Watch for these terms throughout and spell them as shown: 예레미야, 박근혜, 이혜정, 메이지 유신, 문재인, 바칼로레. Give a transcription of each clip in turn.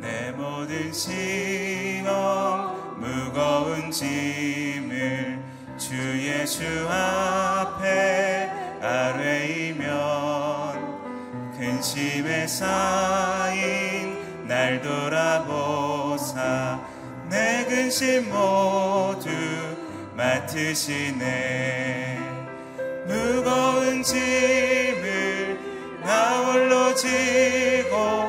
내 모든 시험 무거운 짐을 주 예수 앞에 아뢰이면 근심에 쌓인 날 돌아보사 내 근심 모두 맡으시네. 무거운 짐을 나 홀로 지고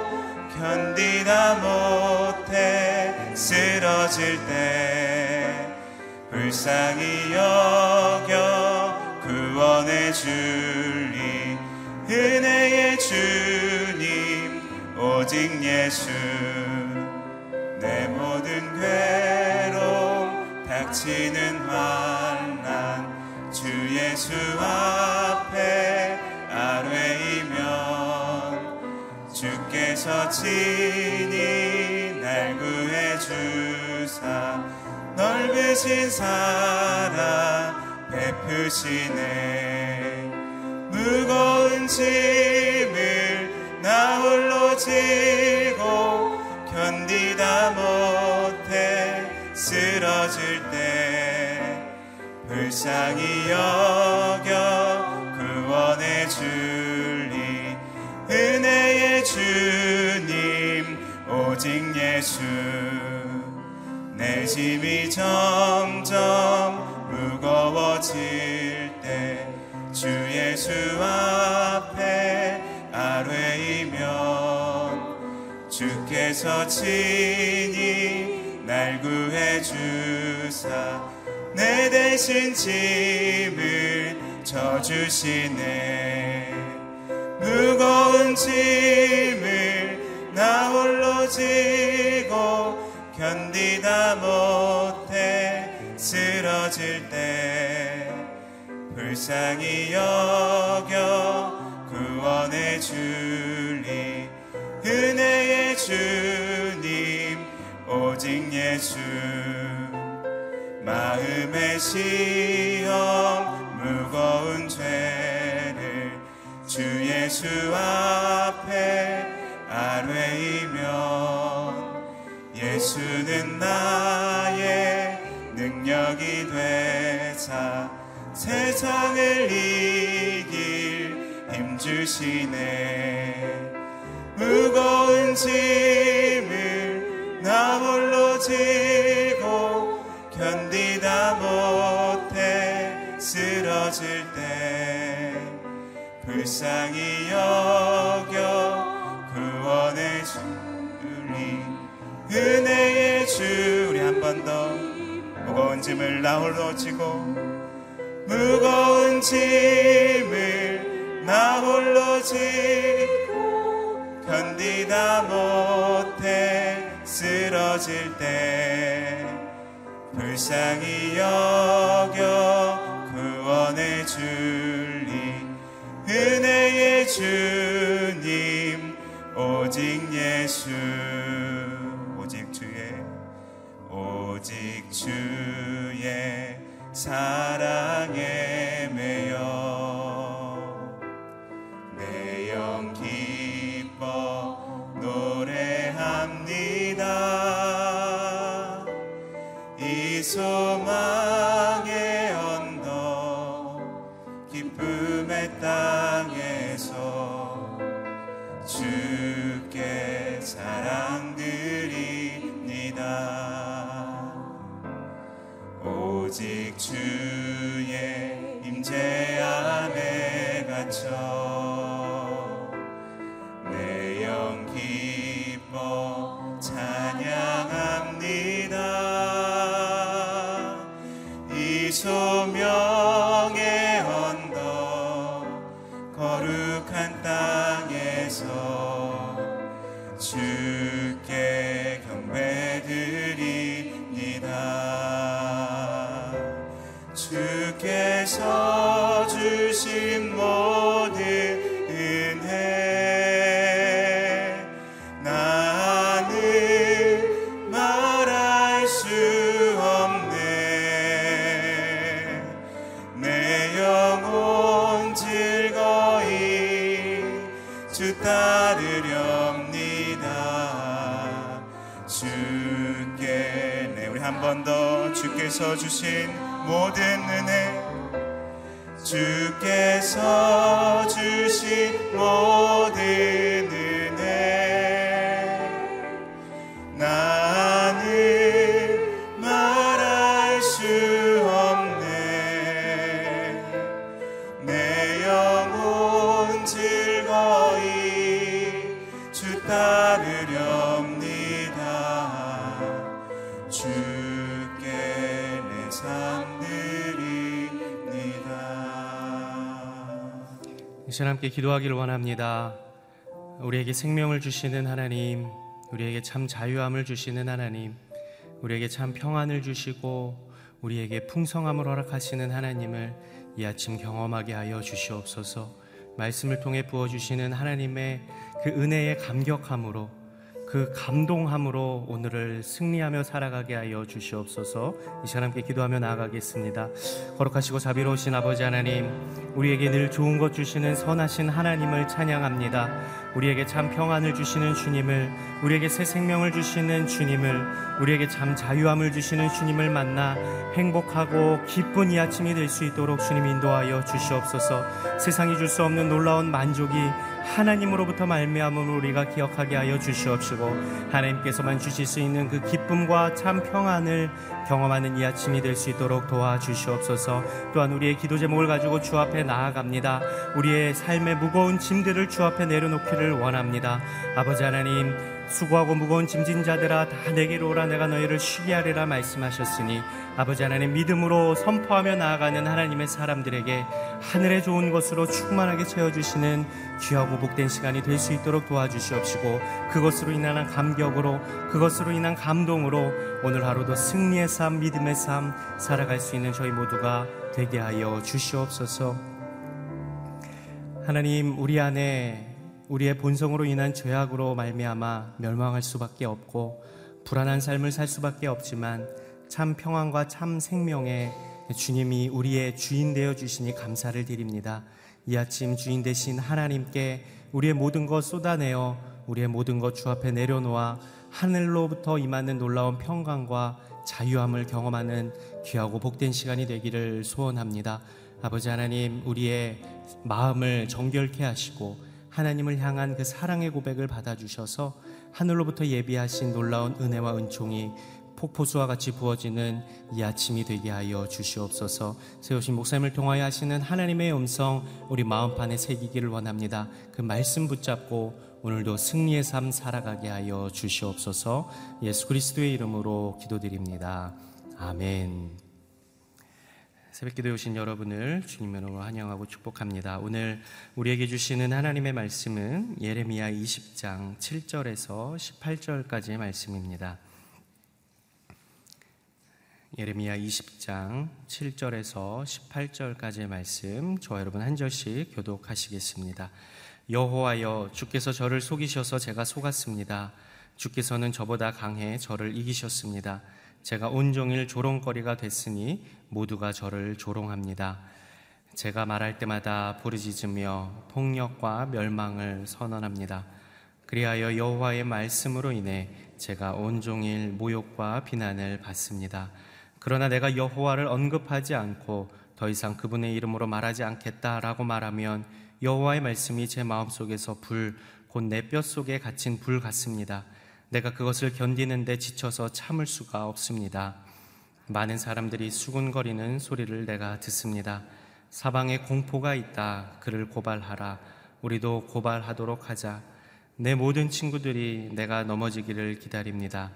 견디다 못해 쓰러질 때 불쌍히 여겨 구원해 줄리 은혜의 주님 오직 예수. 내 모든 괴로움 닥치는 환난 주 예수 앞에 아뢰이면 주께서 친히 날 구해주사 넓으신 사랑 베푸시네. 무거운 짐을 나 홀로 지고 견디다 못해 쓰러질 때 불쌍히 여겨 구원해 줄리 은혜의 주님 오직 예수. 내 짐이 점점 무거워질 때 주 예수 앞에 아뢰이면 주께서 친히 날 구해주사 내 대신 짐을 져주시네. 무거운 짐을 나 홀로 지고 견디다 못해 쓰러질 때 불쌍히 여겨 구원해 줄리 은혜의 주님 오직 예수. 마음의 시험 무거운 죄를 주 예수 앞에 아뢰이면 예수는 나의 능력이 되사 세상을 이길 힘주시네. 무거운 짐을 나 홀로 지고 견디다 못해 쓰러질 때 불쌍히 여겨 구원해 주리 은혜의 주. 우리 한 번 더. 무거운 짐을 나 홀로 지고 무거운 짐을 나 홀로 지고 견디다 못해 쓰러질 때 불쌍히 여겨 구원해 줄리 은혜의 주님 오직 예수. 오직 주의 사랑에 매여 내 영 기뻐 노래합니다. 이 소망의 언덕 기쁨의 땅에서 주께 사랑 드립니다. 오직 주의 임재함에 갇혀 내 영 기뻐 찬양합니다. 이 소명의 언덕 거룩한 땅에서 주께 경배드립니다. 주께서 주신 모든 은혜 나는 말할 수 없네. 내 영혼 즐거이 주 따르렵니 한 번 더 주께서 주신 모든 은혜, 주께서 주신 모든 은혜, 나는 말할 수 없네. 내 영혼 즐거이 주 따르렵니다. 주께 내 삶 드립니다. 이 시간 함께 기도하기를 원합니다. 우리에게 생명을 주시는 하나님, 우리에게 참 자유함을 주시는 하나님, 우리에게 참 평안을 주시고 우리에게 풍성함을 허락하시는 하나님을 이 아침 경험하게 하여 주시옵소서. 말씀을 통해 부어주시는 하나님의 그 은혜의 감격함으로, 그 감동함으로 오늘을 승리하며 살아가게 하여 주시옵소서. 이 시간 함께 기도하며 나아가겠습니다. 거룩하시고 자비로우신 아버지 하나님, 우리에게 늘 좋은 것 주시는 선하신 하나님을 찬양합니다. 우리에게 참 평안을 주시는 주님을, 우리에게 새 생명을 주시는 주님을, 우리에게 참 자유함을 주시는 주님을 만나 행복하고 기쁜 이 아침이 될 수 있도록 주님 인도하여 주시옵소서. 세상이 줄 수 없는 놀라운 만족이 하나님으로부터 말미암음을 우리가 기억하게 하여 주시옵시고, 하나님께서만 주실 수 있는 그 기쁨과 참 평안을 경험하는 이 아침이 될 수 있도록 도와주시옵소서. 또한 우리의 기도 제목을 가지고 주 앞에 나아갑니다. 우리의 삶의 무거운 짐들을 주 앞에 내려놓기를 원합니다. 아버지 하나님, 수고하고 무거운 짐진 자들아 다 내게로 오라, 내가 너희를 쉬게 하리라 말씀하셨으니, 아버지 하나님, 믿음으로 선포하며 나아가는 하나님의 사람들에게 하늘의 좋은 것으로 충만하게 채워주시는 귀하고 복된 시간이 될 수 있도록 도와주시옵시고, 그것으로 인한 감격으로, 그것으로 인한 감동으로 오늘 하루도 승리의 삶, 믿음의 삶 살아갈 수 있는 저희 모두가 되게 하여 주시옵소서. 하나님, 우리 안에 우리의 본성으로 인한 죄악으로 말미암아 멸망할 수밖에 없고 불안한 삶을 살 수밖에 없지만, 참 평안과 참 생명의 주님이 우리의 주인 되어 주시니 감사를 드립니다. 이 아침 주인 되신 하나님께 우리의 모든 것 쏟아내어 우리의 모든 것 주 앞에 내려놓아 하늘로부터 임하는 놀라운 평강과 자유함을 경험하는 귀하고 복된 시간이 되기를 소원합니다. 아버지 하나님, 우리의 마음을 정결케 하시고 하나님을 향한 그 사랑의 고백을 받아주셔서 하늘로부터 예비하신 놀라운 은혜와 은총이 폭포수와 같이 부어지는 이 아침이 되게 하여 주시옵소서. 세우신 목사님을 통하여 하시는 하나님의 음성, 우리 마음판에 새기기를 원합니다. 그 말씀 붙잡고 오늘도 승리의 삶 살아가게 하여 주시옵소서. 예수 그리스도의 이름으로 기도드립니다. 아멘. 새벽기도에 오신 여러분을 주님의 이름으로 환영하고 축복합니다. 오늘 우리에게 주시는 하나님의 말씀은 예레미야 20장 7절에서 18절까지의 말씀입니다. 예레미야 20장 7절에서 18절까지의 말씀, 저와 여러분 한 절씩 교독하시겠습니다. 여호와여, 주께서 저를 속이셔서 제가 속았습니다. 주께서는 저보다 강해 저를 이기셨습니다. 제가 온종일 조롱거리가 됐으니 모두가 저를 조롱합니다. 제가 말할 때마다 부르짖으며 폭력과 멸망을 선언합니다. 그리하여 여호와의 말씀으로 인해 제가 온종일 모욕과 비난을 받습니다. 그러나 내가 여호와를 언급하지 않고 더 이상 그분의 이름으로 말하지 않겠다라고 말하면 여호와의 말씀이 제 마음속에서 불, 곧 내 뼛속에 갇힌 불 같습니다. 내가 그것을 견디는데 지쳐서 참을 수가 없습니다. 많은 사람들이 수군거리는 소리를 내가 듣습니다. 사방에 공포가 있다. 그를 고발하라. 우리도 고발하도록 하자. 내 모든 친구들이 내가 넘어지기를 기다립니다.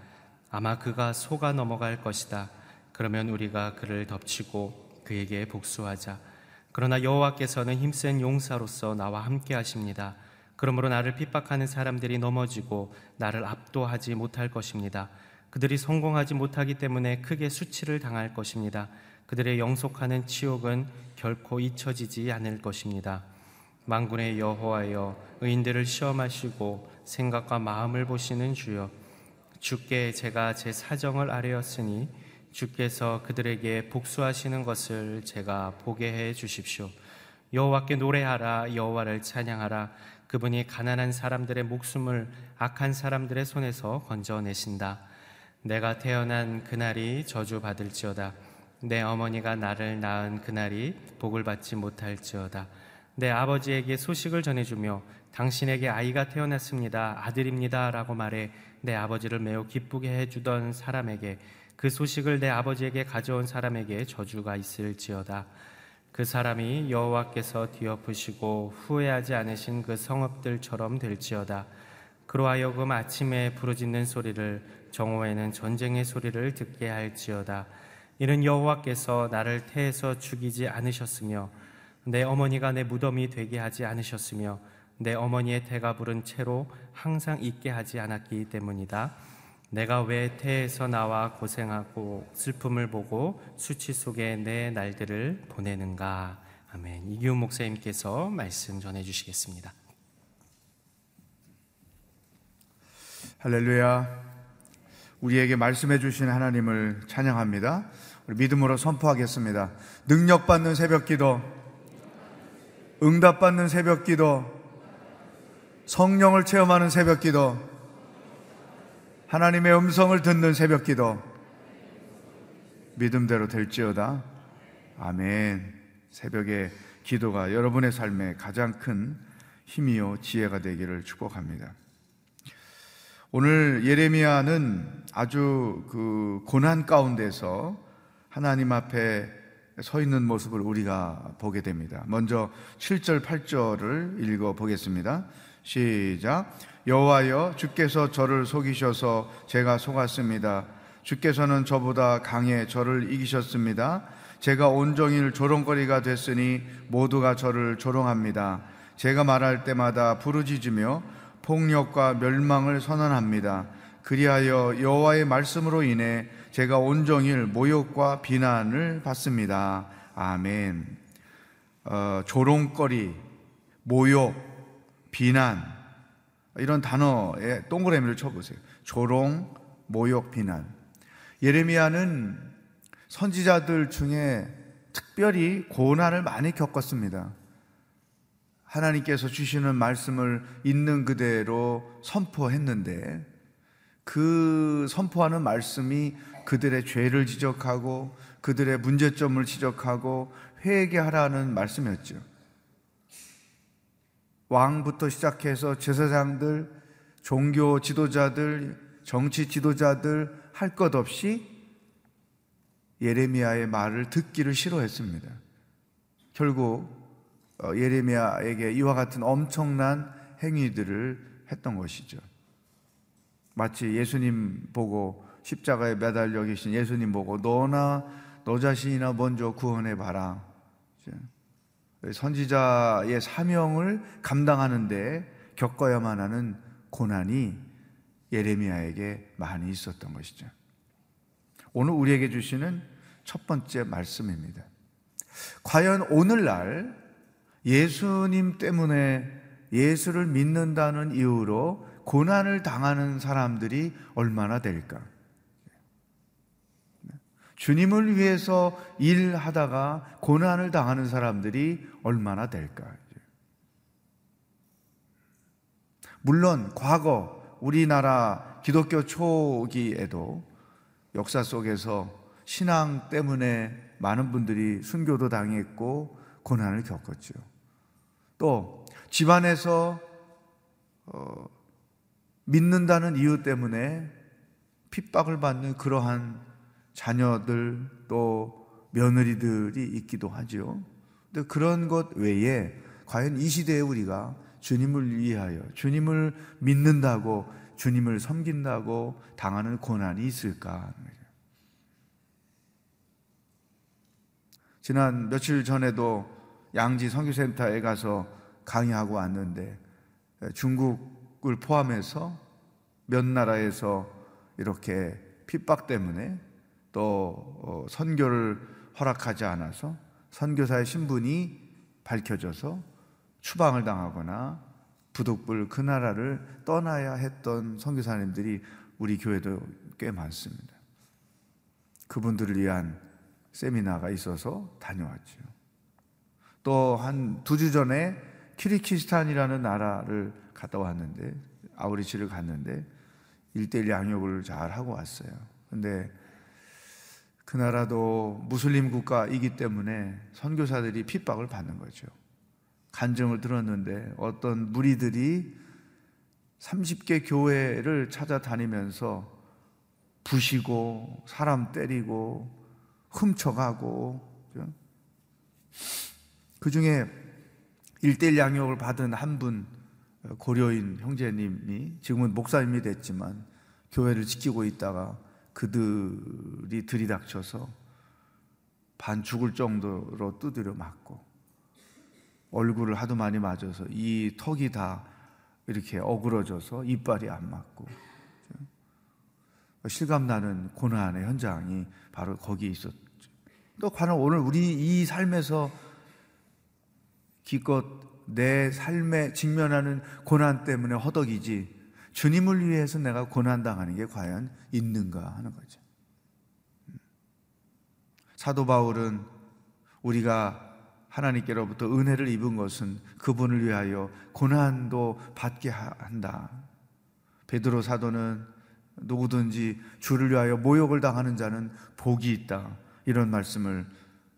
아마 그가 속아 넘어갈 것이다. 그러면 우리가 그를 덮치고 그에게 복수하자. 그러나 여호와께서는 힘센 용사로서 나와 함께 하십니다. 그러므로 나를 핍박하는 사람들이 넘어지고 나를 압도하지 못할 것입니다. 그들이 성공하지 못하기 때문에 크게 수치를 당할 것입니다. 그들의 영속하는 치욕은 결코 잊혀지지 않을 것입니다. 만군의 여호와여, 의인들을 시험하시고 생각과 마음을 보시는 주여, 주께 제가 제 사정을 아뢰었으니 주께서 그들에게 복수하시는 것을 제가 보게 해 주십시오. 여호와께 노래하라. 여호와를 찬양하라. 그분이 가난한 사람들의 목숨을 악한 사람들의 손에서 건져내신다. 내가 태어난 그날이 저주받을지어다. 내 어머니가 나를 낳은 그날이 복을 받지 못할지어다. 내 아버지에게 소식을 전해주며 당신에게 아이가 태어났습니다, 아들입니다 라고 말해 내 아버지를 매우 기쁘게 해주던 사람에게, 그 소식을 내 아버지에게 가져온 사람에게 저주가 있을지어다. 그 사람이 여호와께서 뒤엎으시고 후회하지 않으신 그 성읍들처럼 될지어다. 그로하여금 아침에 부르짖는 소리를, 정오에는 전쟁의 소리를 듣게 할지어다. 이는 여호와께서 나를 태에서 죽이지 않으셨으며, 내 어머니가 내 무덤이 되게 하지 않으셨으며, 내 어머니의 태가 부른 채로 항상 있게 하지 않았기 때문이다. 내가 왜 태에서 나와 고생하고 슬픔을 보고 수치 속에 내 날들을 보내는가. 아멘. 이기훈 목사님께서 말씀 전해주시겠습니다. 할렐루야. 우리에게 말씀해 주신 하나님을 찬양합니다. 우리 믿음으로 선포하겠습니다. 능력받는 새벽기도, 응답받는 새벽기도, 성령을 체험하는 새벽기도, 하나님의 음성을 듣는 새벽기도, 믿음대로 될지어다. 아멘. 새벽의 기도가 여러분의 삶의 가장 큰 힘이요 지혜가 되기를 축복합니다. 오늘 예레미야는 아주 그 고난 가운데서 하나님 앞에 서 있는 모습을 우리가 보게 됩니다. 먼저 7절 8절을 읽어 보겠습니다. 시작. 여호와여, 주께서 저를 속이셔서 제가 속았습니다. 주께서는 저보다 강해 저를 이기셨습니다. 제가 온종일 조롱거리가 됐으니 모두가 저를 조롱합니다. 제가 말할 때마다 부르짖으며 폭력과 멸망을 선언합니다. 그리하여 여호와의 말씀으로 인해 제가 온종일 모욕과 비난을 받습니다. 아멘. 조롱거리, 모욕, 비난, 이런 단어에 동그라미를 쳐보세요. 조롱, 모욕, 비난. 예레미야는 선지자들 중에 특별히 고난을 많이 겪었습니다. 하나님께서 주시는 말씀을 있는 그대로 선포했는데, 그 선포하는 말씀이 그들의 죄를 지적하고 그들의 문제점을 지적하고 회개하라는 말씀이었죠. 왕부터 시작해서 제사장들, 종교 지도자들, 정치 지도자들 할 것 없이 예레미야의 말을 듣기를 싫어했습니다. 결국 예레미야에게 이와 같은 엄청난 행위들을 했던 것이죠. 마치 예수님 보고, 십자가에 매달려 계신 예수님 보고 너 자신이나 먼저 구원해 봐라. 선지자의 사명을 감당하는데 겪어야만 하는 고난이 예레미야에게 많이 있었던 것이죠. 오늘 우리에게 주시는 첫 번째 말씀입니다. 과연 오늘날 예수님 때문에, 예수를 믿는다는 이유로 고난을 당하는 사람들이 얼마나 될까? 주님을 위해서 일하다가 고난을 당하는 사람들이 얼마나 될까? 물론 과거 우리나라 기독교 초기에도 역사 속에서 신앙 때문에 많은 분들이 순교도 당했고 고난을 겪었죠. 또 집안에서 믿는다는 이유 때문에 핍박을 받는 그러한 자녀들, 또 며느리들이 있기도 하죠. 그런데 그런 것 외에 과연 이 시대에 우리가 주님을 위하여, 주님을 믿는다고, 주님을 섬긴다고 당하는 고난이 있을까? 지난 며칠 전에도 양지 선교센터에 가서 강의하고 왔는데, 중국을 포함해서 몇 나라에서 이렇게 핍박 때문에, 또 선교를 허락하지 않아서 선교사의 신분이 밝혀져서 추방을 당하거나 부득불 그 나라를 떠나야 했던 선교사님들이 우리 교회도 꽤 많습니다. 그분들을 위한 세미나가 있어서 다녀왔죠. 또 한 2주 전에 키르기스탄이라는 나라를 갔다 왔는데, 아우리치를 갔는데 1:1 양육을 잘 하고 왔어요. 근데 그 나라도 무슬림 국가이기 때문에 선교사들이 핍박을 받는 거죠. 간증을 들었는데 어떤 무리들이 30개 교회를 찾아다니면서 부시고 사람 때리고 훔쳐가고, 그 중에 1:1 양육을 받은 한 분, 고려인 형제님이 지금은 목사님이 됐지만 교회를 지키고 있다가 그들이 들이닥쳐서 반 죽을 정도로 두드려 맞고, 얼굴을 하도 많이 맞아서 이 턱이 다 이렇게 어그러져서 이빨이 안 맞고, 실감나는 고난의 현장이 바로 거기에 있었죠. 또 과연 오늘 우리 이 삶에서 기껏 내 삶에 직면하는 고난 때문에 허덕이지 주님을 위해서 내가 고난당하는 게 과연 있는가 하는 거죠. 사도 바울은 우리가 하나님께로부터 은혜를 입은 것은 그분을 위하여 고난도 받게 한다. 베드로 사도는 누구든지 주를 위하여 모욕을 당하는 자는 복이 있다, 이런 말씀을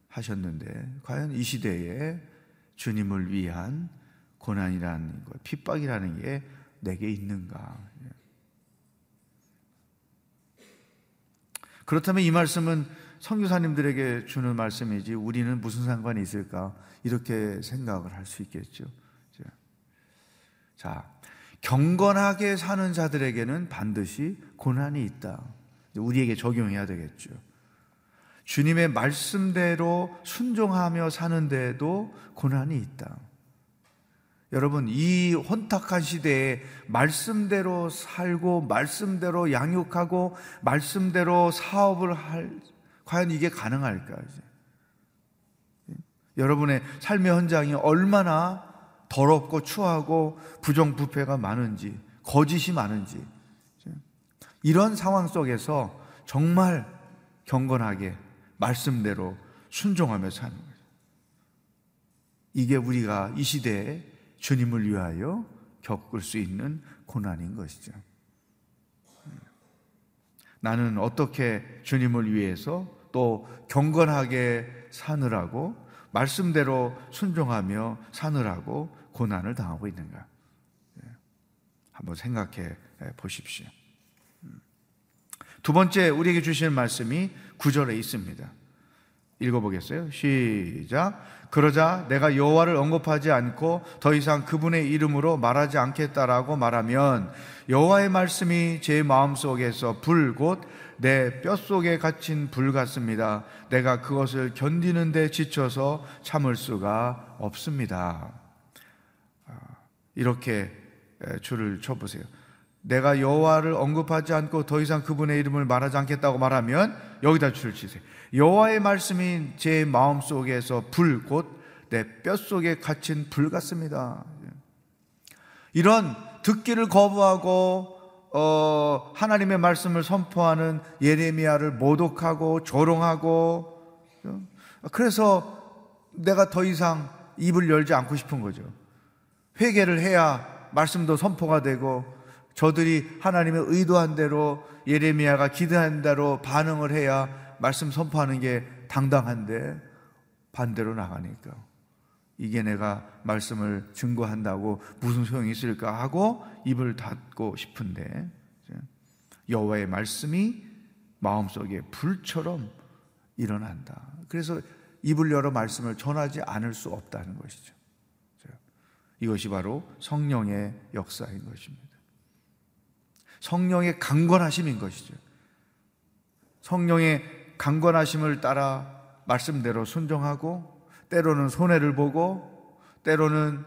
하셨는데, 과연 이 시대에 주님을 위한 고난이라는 것, 핍박이라는 게 내게 있는가? 그렇다면 이 말씀은 선교사님들에게 주는 말씀이지 우리는 무슨 상관이 있을까? 이렇게 생각을 할 수 있겠죠. 자, 경건하게 사는 자들에게는 반드시 고난이 있다. 우리에게 적용해야 되겠죠. 주님의 말씀대로 순종하며 사는 데에도 고난이 있다. 여러분, 이 혼탁한 시대에 말씀대로 살고 말씀대로 양육하고 말씀대로 사업을 할, 과연 이게 가능할까? 여러분의 삶의 현장이 얼마나 더럽고 추하고 부정부패가 많은지, 거짓이 많은지, 이런 상황 속에서 정말 경건하게 말씀대로 순종하며 사는 거예요. 이게 우리가 이 시대에 주님을 위하여 겪을 수 있는 고난인 것이죠. 나는 어떻게 주님을 위해서 또 경건하게 사느라고, 말씀대로 순종하며 사느라고 고난을 당하고 있는가? 한번 생각해 보십시오. 두 번째 우리에게 주시는 말씀이 9절에 있습니다. 읽어보겠어요? 시작. 그러자 내가 여호와를 언급하지 않고 더 이상 그분의 이름으로 말하지 않겠다라고 말하면 여호와의 말씀이 제 마음속에서 불, 곧 내 뼛속에 갇힌 불 같습니다. 내가 그것을 견디는 데 지쳐서 참을 수가 없습니다. 이렇게 줄을 쳐보세요. 내가 여호와를 언급하지 않고 더 이상 그분의 이름을 말하지 않겠다고 말하면, 여기다 줄을 치세요. 여호와의 말씀이 제 마음속에서 불, 곧 내 뼛속에 갇힌 불 같습니다. 이런 듣기를 거부하고 하나님의 말씀을 선포하는 예레미야를 모독하고 조롱하고, 그래서 내가 더 이상 입을 열지 않고 싶은 거죠. 회개를 해야 말씀도 선포가 되고, 저들이 하나님의 의도한 대로, 예레미야가 기대한 대로 반응을 해야 말씀 선포하는 게 당당한데, 반대로 나가니까 이게 내가 말씀을 증거한다고 무슨 소용이 있을까 하고 입을 닫고 싶은데, 여호와의 말씀이 마음속에 불처럼 일어난다. 그래서 입을 열어 말씀을 전하지 않을 수 없다는 것이죠. 이것이 바로 성령의 역사인 것입니다. 성령의 강건하심인 것이죠. 성령의 강건하심을 따라 말씀대로 순종하고, 때로는 손해를 보고, 때로는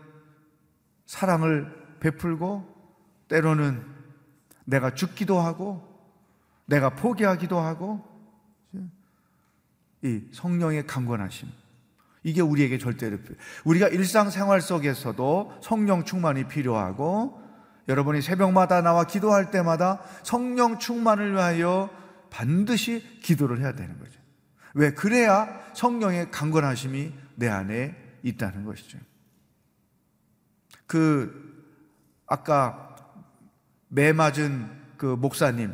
사랑을 베풀고, 때로는 내가 죽기도 하고 내가 포기하기도 하고, 이 성령의 강건하심, 이게 우리에게 절대로 필요해요. 우리가 일상생활 속에서도 성령 충만이 필요하고, 여러분이 새벽마다 나와 기도할 때마다 성령 충만을 위하여 반드시 기도를 해야 되는 거죠. 왜? 그래야 성령의 강건하심이 내 안에 있다는 것이죠. 아까 매 맞은 그 목사님,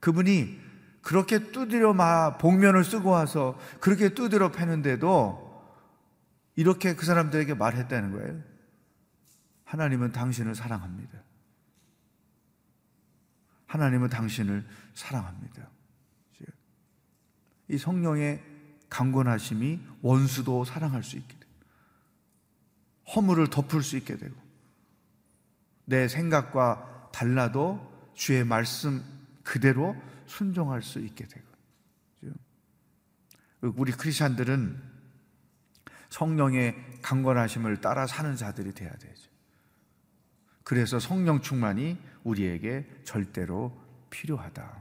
그분이 그렇게 두드려 복면을 쓰고 와서 그렇게 두드려 패는데도 이렇게 그 사람들에게 말했다는 거예요. 하나님은 당신을 사랑합니다. 하나님은 당신을 사랑합니다. 이 성령의 강권하심이 원수도 사랑할 수 있게 되고 허물을 덮을 수 있게 되고 내 생각과 달라도 주의 말씀 그대로 순종할 수 있게 되고 우리 크리스찬들은 성령의 강권하심을 따라 사는 자들이 돼야 되죠. 그래서 성령 충만이 우리에게 절대로 필요하다.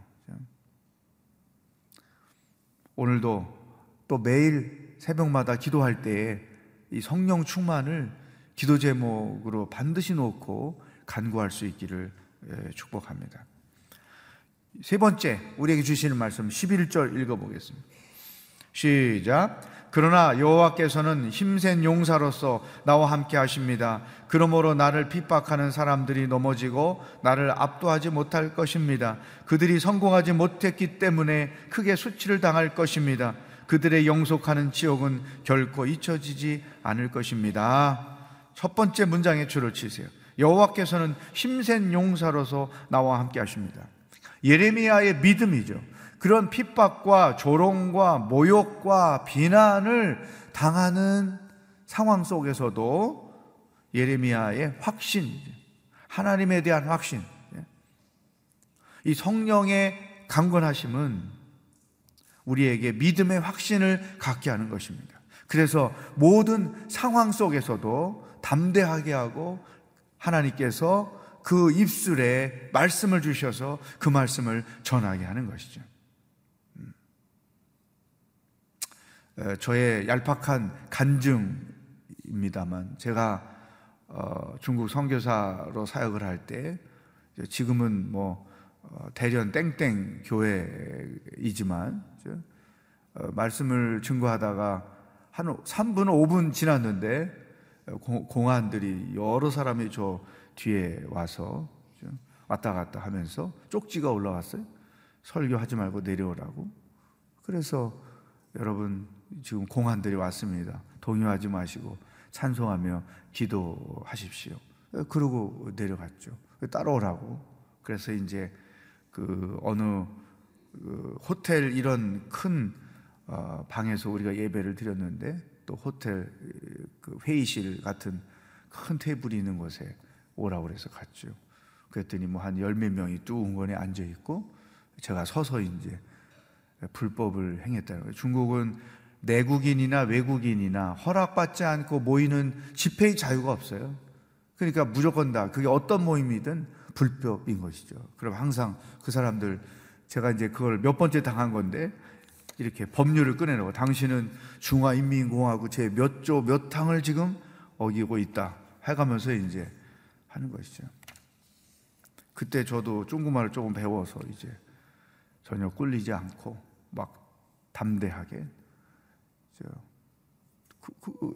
오늘도 또 매일 새벽마다 기도할 때에 이 성령 충만을 기도 제목으로 반드시 놓고 간구할 수 있기를 축복합니다. 세 번째 우리에게 주시는 말씀 11절 읽어보겠습니다. 시작. 그러나 여호와께서는 힘센 용사로서 나와 함께 하십니다. 그러므로 나를 핍박하는 사람들이 넘어지고 나를 압도하지 못할 것입니다. 그들이 성공하지 못했기 때문에 크게 수치를 당할 것입니다. 그들의 영속하는 지옥은 결코 잊혀지지 않을 것입니다. 첫 번째 문장에 줄을 치세요. 여호와께서는 힘센 용사로서 나와 함께 하십니다. 예레미야의 믿음이죠. 그런 핍박과 조롱과 모욕과 비난을 당하는 상황 속에서도 예레미야의 확신, 하나님에 대한 확신, 이 성령의 강건하심은 우리에게 믿음의 확신을 갖게 하는 것입니다. 그래서 모든 상황 속에서도 담대하게 하고 하나님께서 그 입술에 말씀을 주셔서 그 말씀을 전하게 하는 것이죠. 저의 얄팍한 간증입니다만 제가 중국 선교사로 사역을 할 때 지금은 뭐 대련 땡땡 교회이지만 말씀을 증거하다가 한 3분 5분 지났는데 공안들이 여러 사람이 저 뒤에 와서 왔다 갔다 하면서 쪽지가 올라왔어요. 설교하지 말고 내려오라고. 그래서 여러분 지금 공안들이 왔습니다. 동요하지 마시고 찬송하며 기도하십시오. 그러고 내려갔죠. 따라오라고. 그래서 이제 그 어느 호텔 이런 큰 방에서 우리가 예배를 드렸는데 또 호텔 그 회의실 같은 큰 테이블이 있는 곳에 오라고 해서 갔죠. 그랬더니 뭐 한 열 몇 명이 뚱건에 앉아 있고 제가 서서 이제 불법을 행했다는 거예요. 중국은 내국인이나 외국인이나 허락받지 않고 모이는 집회의 자유가 없어요. 그러니까 무조건 다 그게 어떤 모임이든 불법인 것이죠. 그럼 항상 그 사람들 제가 이제 그걸 몇 번째 당한 건데 이렇게 법률을 꺼내놓고 당신은 중화인민공화국 제 몇 조 몇 항을 지금 어기고 있다 해가면서 이제 하는 것이죠. 그때 저도 중국말을 조금 배워서 이제 전혀 꿀리지 않고 막 담대하게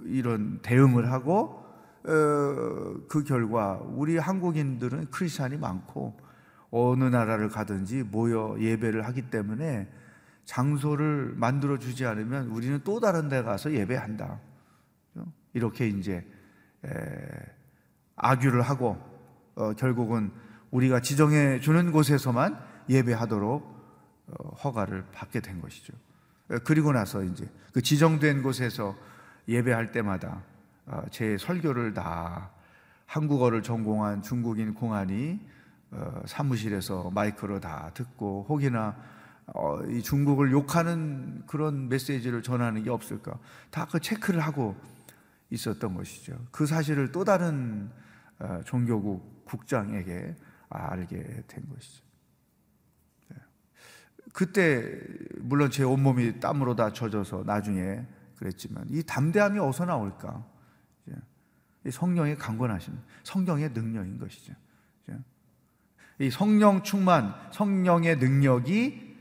이런 대응을 하고 그 결과 우리 한국인들은 크리스찬이 많고 어느 나라를 가든지 모여 예배를 하기 때문에 장소를 만들어주지 않으면 우리는 또 다른 데 가서 예배한다. 이렇게 이제 악유를 하고 결국은 우리가 지정해 주는 곳에서만 예배하도록 허가를 받게 된 것이죠. 그리고 나서 이제 그 지정된 곳에서 예배할 때마다 제 설교를 다 한국어를 전공한 중국인 공안이 사무실에서 마이크로 다 듣고 혹이나 이 중국을 욕하는 그런 메시지를 전하는 게 없을까 다 그 체크를 하고 있었던 것이죠. 그 사실을 또 다른 종교국 국장에게 알게 된 것이죠. 그때 물론 제 온몸이 땀으로 다 젖어서 나중에 그랬지만 이 담대함이 어디서 나올까? 이 성령의 강권하심, 성령의 능력인 것이죠. 이 성령 충만, 성령의 능력이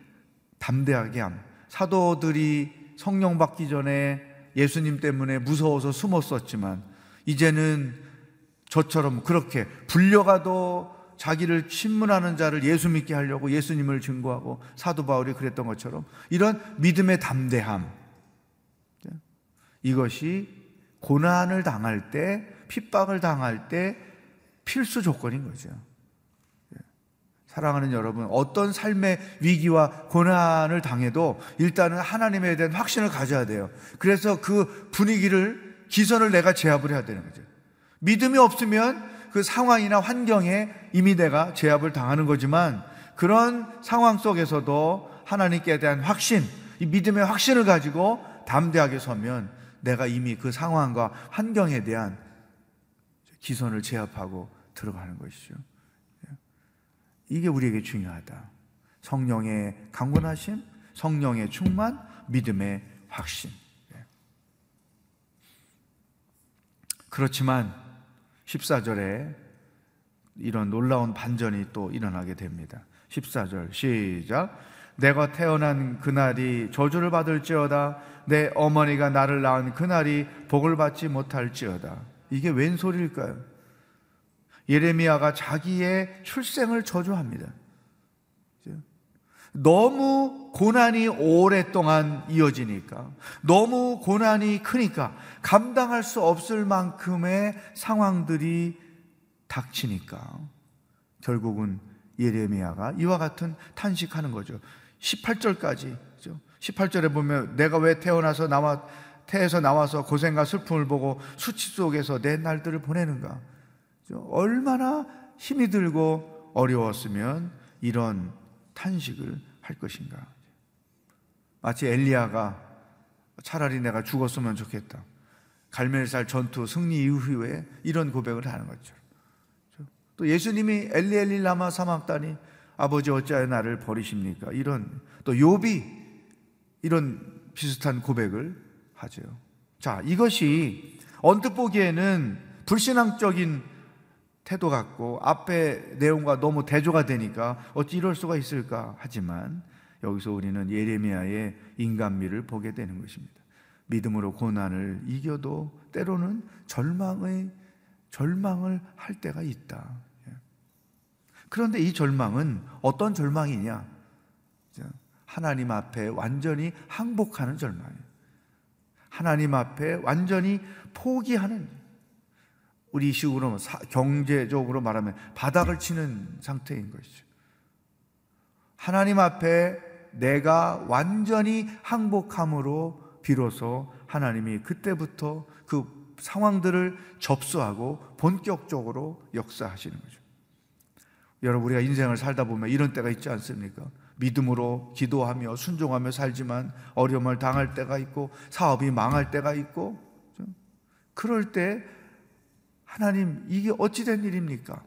담대하게 함. 사도들이 성령 받기 전에 예수님 때문에 무서워서 숨었었지만 이제는 저처럼 그렇게 불려가도 자기를 신문하는 자를 예수 믿게 하려고 예수님을 증거하고, 사도 바울이 그랬던 것처럼 이런 믿음의 담대함, 이것이 고난을 당할 때, 핍박을 당할 때 필수 조건인 거죠. 사랑하는 여러분, 어떤 삶의 위기와 고난을 당해도 일단은 하나님에 대한 확신을 가져야 돼요. 그래서 그 분위기를, 기선을 내가 제압을 해야 되는 거죠. 믿음이 없으면 그 상황이나 환경에 이미 내가 제압을 당하는 거지만, 그런 상황 속에서도 하나님께 대한 확신, 이 믿음의 확신을 가지고 담대하게 서면 내가 이미 그 상황과 환경에 대한 기선을 제압하고 들어가는 것이죠. 이게 우리에게 중요하다. 성령의 강건하심, 성령의 충만, 믿음의 확신. 그렇지만 14절에 이런 놀라운 반전이 또 일어나게 됩니다. 14절 시작. 내가 태어난 그날이 저주를 받을지어다. 내 어머니가 나를 낳은 그날이 복을 받지 못할지어다. 이게 웬 소리일까요? 예레미야가 자기의 출생을 저주합니다. 너무 고난이 오랫동안 이어지니까, 너무 고난이 크니까, 감당할 수 없을 만큼의 상황들이 닥치니까 결국은 예레미야가 이와 같은 탄식하는 거죠. 18절까지 18절에 보면, 내가 왜 태에서 나와서 고생과 슬픔을 보고 수치 속에서 내 날들을 보내는가. 얼마나 힘이 들고 어려웠으면 이런 탄식을 할 것인가. 마치 엘리야가 차라리 내가 죽었으면 좋겠다, 갈멜살 전투 승리 이후에 이런 고백을 하는 것처럼, 또 예수님이 엘리엘리 라마 사막다니 아버지 어찌하여 나를 버리십니까, 이런, 또 욥이 이런 비슷한 고백을 하죠. 자, 이것이 언뜻 보기에는 불신앙적인 태도 같고 앞에 내용과 너무 대조가 되니까 어찌 이럴 수가 있을까 하지만, 여기서 우리는 예레미야의 인간미를 보게 되는 것입니다. 믿음으로 고난을 이겨도 때로는 절망을 할 때가 있다. 그런데 이 절망은 어떤 절망이냐? 하나님 앞에 완전히 항복하는 절망이에요. 하나님 앞에 완전히 포기하는, 우리 식으로 경제적으로 말하면 바닥을 치는 상태인 것이죠. 하나님 앞에 내가 완전히 항복함으로 비로소 하나님이 그때부터 그 상황들을 접수하고 본격적으로 역사하시는 거죠. 여러분, 우리가 인생을 살다 보면 이런 때가 있지 않습니까? 믿음으로 기도하며 순종하며 살지만 어려움을 당할 때가 있고, 사업이 망할 때가 있고, 그럴 때 하나님 이게 어찌 된 일입니까?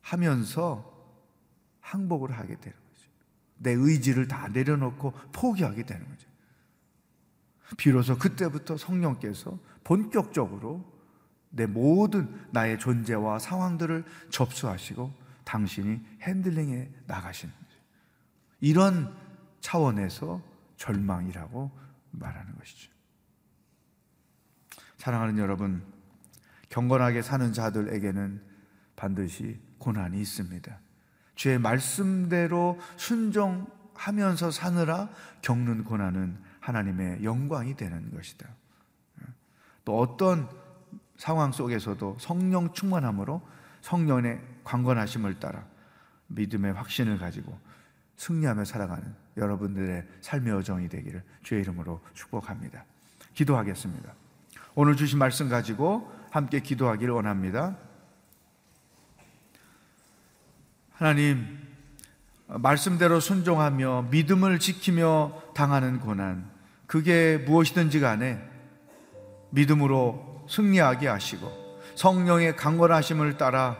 하면서 항복을 하게 되는 거죠. 내 의지를 다 내려놓고 포기하게 되는 거죠. 비로소 그때부터 성령께서 본격적으로 내 모든 나의 존재와 상황들을 접수하시고 당신이 핸들링해 나가시는 거죠. 이런 차원에서 절망이라고 말하는 것이죠. 사랑하는 여러분, 경건하게 사는 자들에게는 반드시 고난이 있습니다. 주의 말씀대로 순종하면서 사느라 겪는 고난은 하나님의 영광이 되는 것이다. 또 어떤 상황 속에서도 성령 충만함으로, 성령의 강건하심을 따라 믿음의 확신을 가지고 승리하며 살아가는 여러분들의 삶의 여정이 되기를 주의 이름으로 축복합니다. 기도하겠습니다. 오늘 주신 말씀 가지고 함께 기도하기를 원합니다. 하나님, 말씀대로 순종하며 믿음을 지키며 당하는 고난, 그게 무엇이든지 간에 믿음으로 승리하게 하시고, 성령의 강건하심을 따라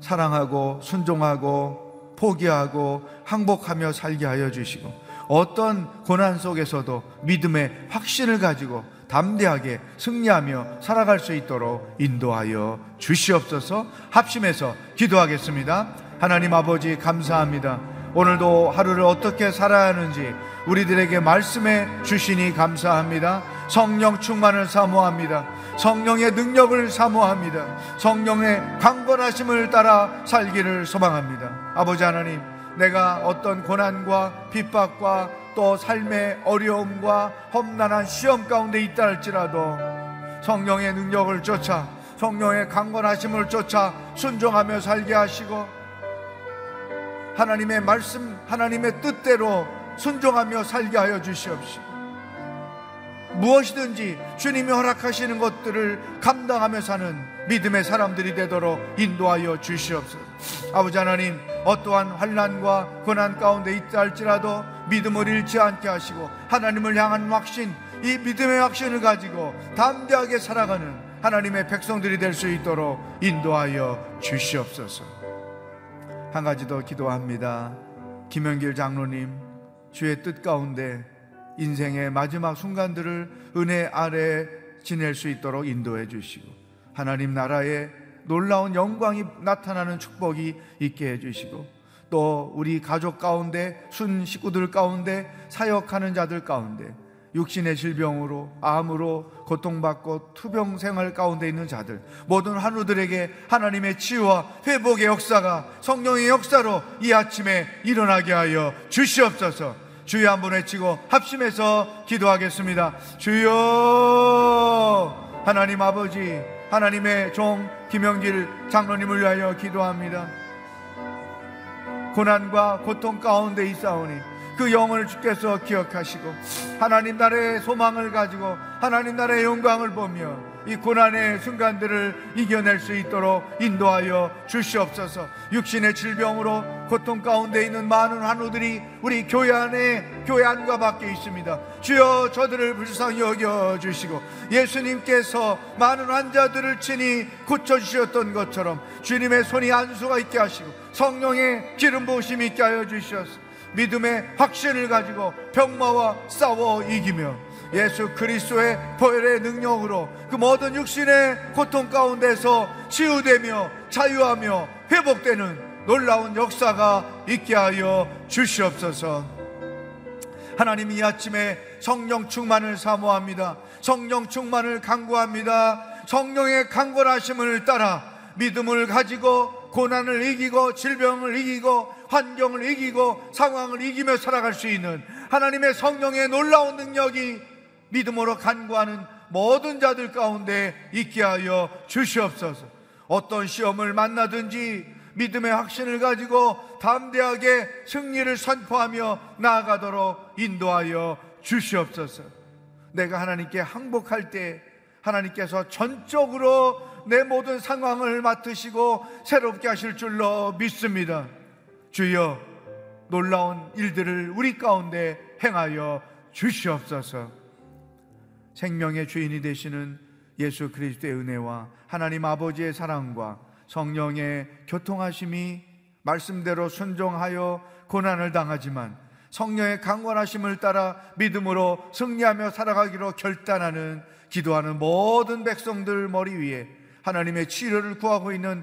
사랑하고 순종하고 포기하고 항복하며 살게 하여 주시고, 어떤 고난 속에서도 믿음의 확신을 가지고 담대하게 승리하며 살아갈 수 있도록 인도하여 주시옵소서. 합심해서 기도하겠습니다. 하나님 아버지, 감사합니다. 오늘도 하루를 어떻게 살아야 하는지 우리들에게 말씀해 주시니 감사합니다. 성령 충만을 사모합니다. 성령의 능력을 사모합니다. 성령의 강건하심을 따라 살기를 소망합니다. 아버지 하나님, 내가 어떤 고난과 핍박과 또 삶의 어려움과 험난한 시험 가운데 있다 할지라도 성령의 능력을 쫓아, 성령의 강건하심을 쫓아 순종하며 살게 하시고, 하나님의 말씀, 하나님의 뜻대로 순종하며 살게 하여 주시옵시고, 무엇이든지 주님이 허락하시는 것들을 감당하며 사는 믿음의 사람들이 되도록 인도하여 주시옵소서. 아버지 하나님, 어떠한 환난과 고난 가운데 있다 할지라도 믿음을 잃지 않게 하시고, 하나님을 향한 확신, 이 믿음의 확신을 가지고 담대하게 살아가는 하나님의 백성들이 될 수 있도록 인도하여 주시옵소서. 한 가지 더 기도합니다. 김영길 장로님, 주의 뜻 가운데 인생의 마지막 순간들을 은혜 아래 지낼 수 있도록 인도해 주시고, 하나님 나라에 놀라운 영광이 나타나는 축복이 있게 해주시고, 또 우리 가족 가운데, 순 식구들 가운데, 사역하는 자들 가운데, 육신의 질병으로, 암으로 고통받고 투병 생활 가운데 있는 자들, 모든 환우들에게 하나님의 치유와 회복의 역사가 성령의 역사로 이 아침에 일어나게 하여 주시옵소서. 주여 한번 외치고 합심해서 기도하겠습니다. 주여, 하나님 아버지, 하나님의 종 김영길 장로님을 위하여 기도합니다. 고난과 고통 가운데 있사오니 그 영을 주께서 기억하시고, 하나님 나라의 소망을 가지고 하나님 나라의 영광을 보며 이 고난의 순간들을 이겨낼 수 있도록 인도하여 주시옵소서. 육신의 질병으로 고통 가운데 있는 많은 환우들이 우리 교회 안에, 교회 안과 밖에 있습니다. 주여, 저들을 불쌍히 여겨주시고, 예수님께서 많은 환자들을 친히 고쳐주셨던 것처럼 주님의 손이 안수가 있게 하시고, 성령의 기름 부으심이 있게 하여 주시옵소서. 믿음의 확신을 가지고 병마와 싸워 이기며 예수 그리스도의 보혈의 능력으로 그 모든 육신의 고통 가운데서 치유되며 자유하며 회복되는 놀라운 역사가 있게 하여 주시옵소서. 하나님, 이 아침에 성령 충만을 사모합니다. 성령 충만을 간구합니다. 성령의 강건하심을 따라 믿음을 가지고 고난을 이기고, 질병을 이기고, 환경을 이기고, 상황을 이기며 살아갈 수 있는 하나님의 성령의 놀라운 능력이 믿음으로 간구하는 모든 자들 가운데 있게 하여 주시옵소서. 어떤 시험을 만나든지 믿음의 확신을 가지고 담대하게 승리를 선포하며 나아가도록 인도하여 주시옵소서. 내가 하나님께 항복할 때 하나님께서 전적으로 내 모든 상황을 맡으시고 새롭게 하실 줄로 믿습니다. 주여, 놀라운 일들을 우리 가운데 행하여 주시옵소서. 생명의 주인이 되시는 예수 그리스도의 은혜와 하나님 아버지의 사랑과 성령의 교통하심이, 말씀대로 순종하여 고난을 당하지만 성령의 강건하심을 따라 믿음으로 승리하며 살아가기로 결단하는, 기도하는 모든 백성들 머리 위에 하나님의 치료를 구하고 있는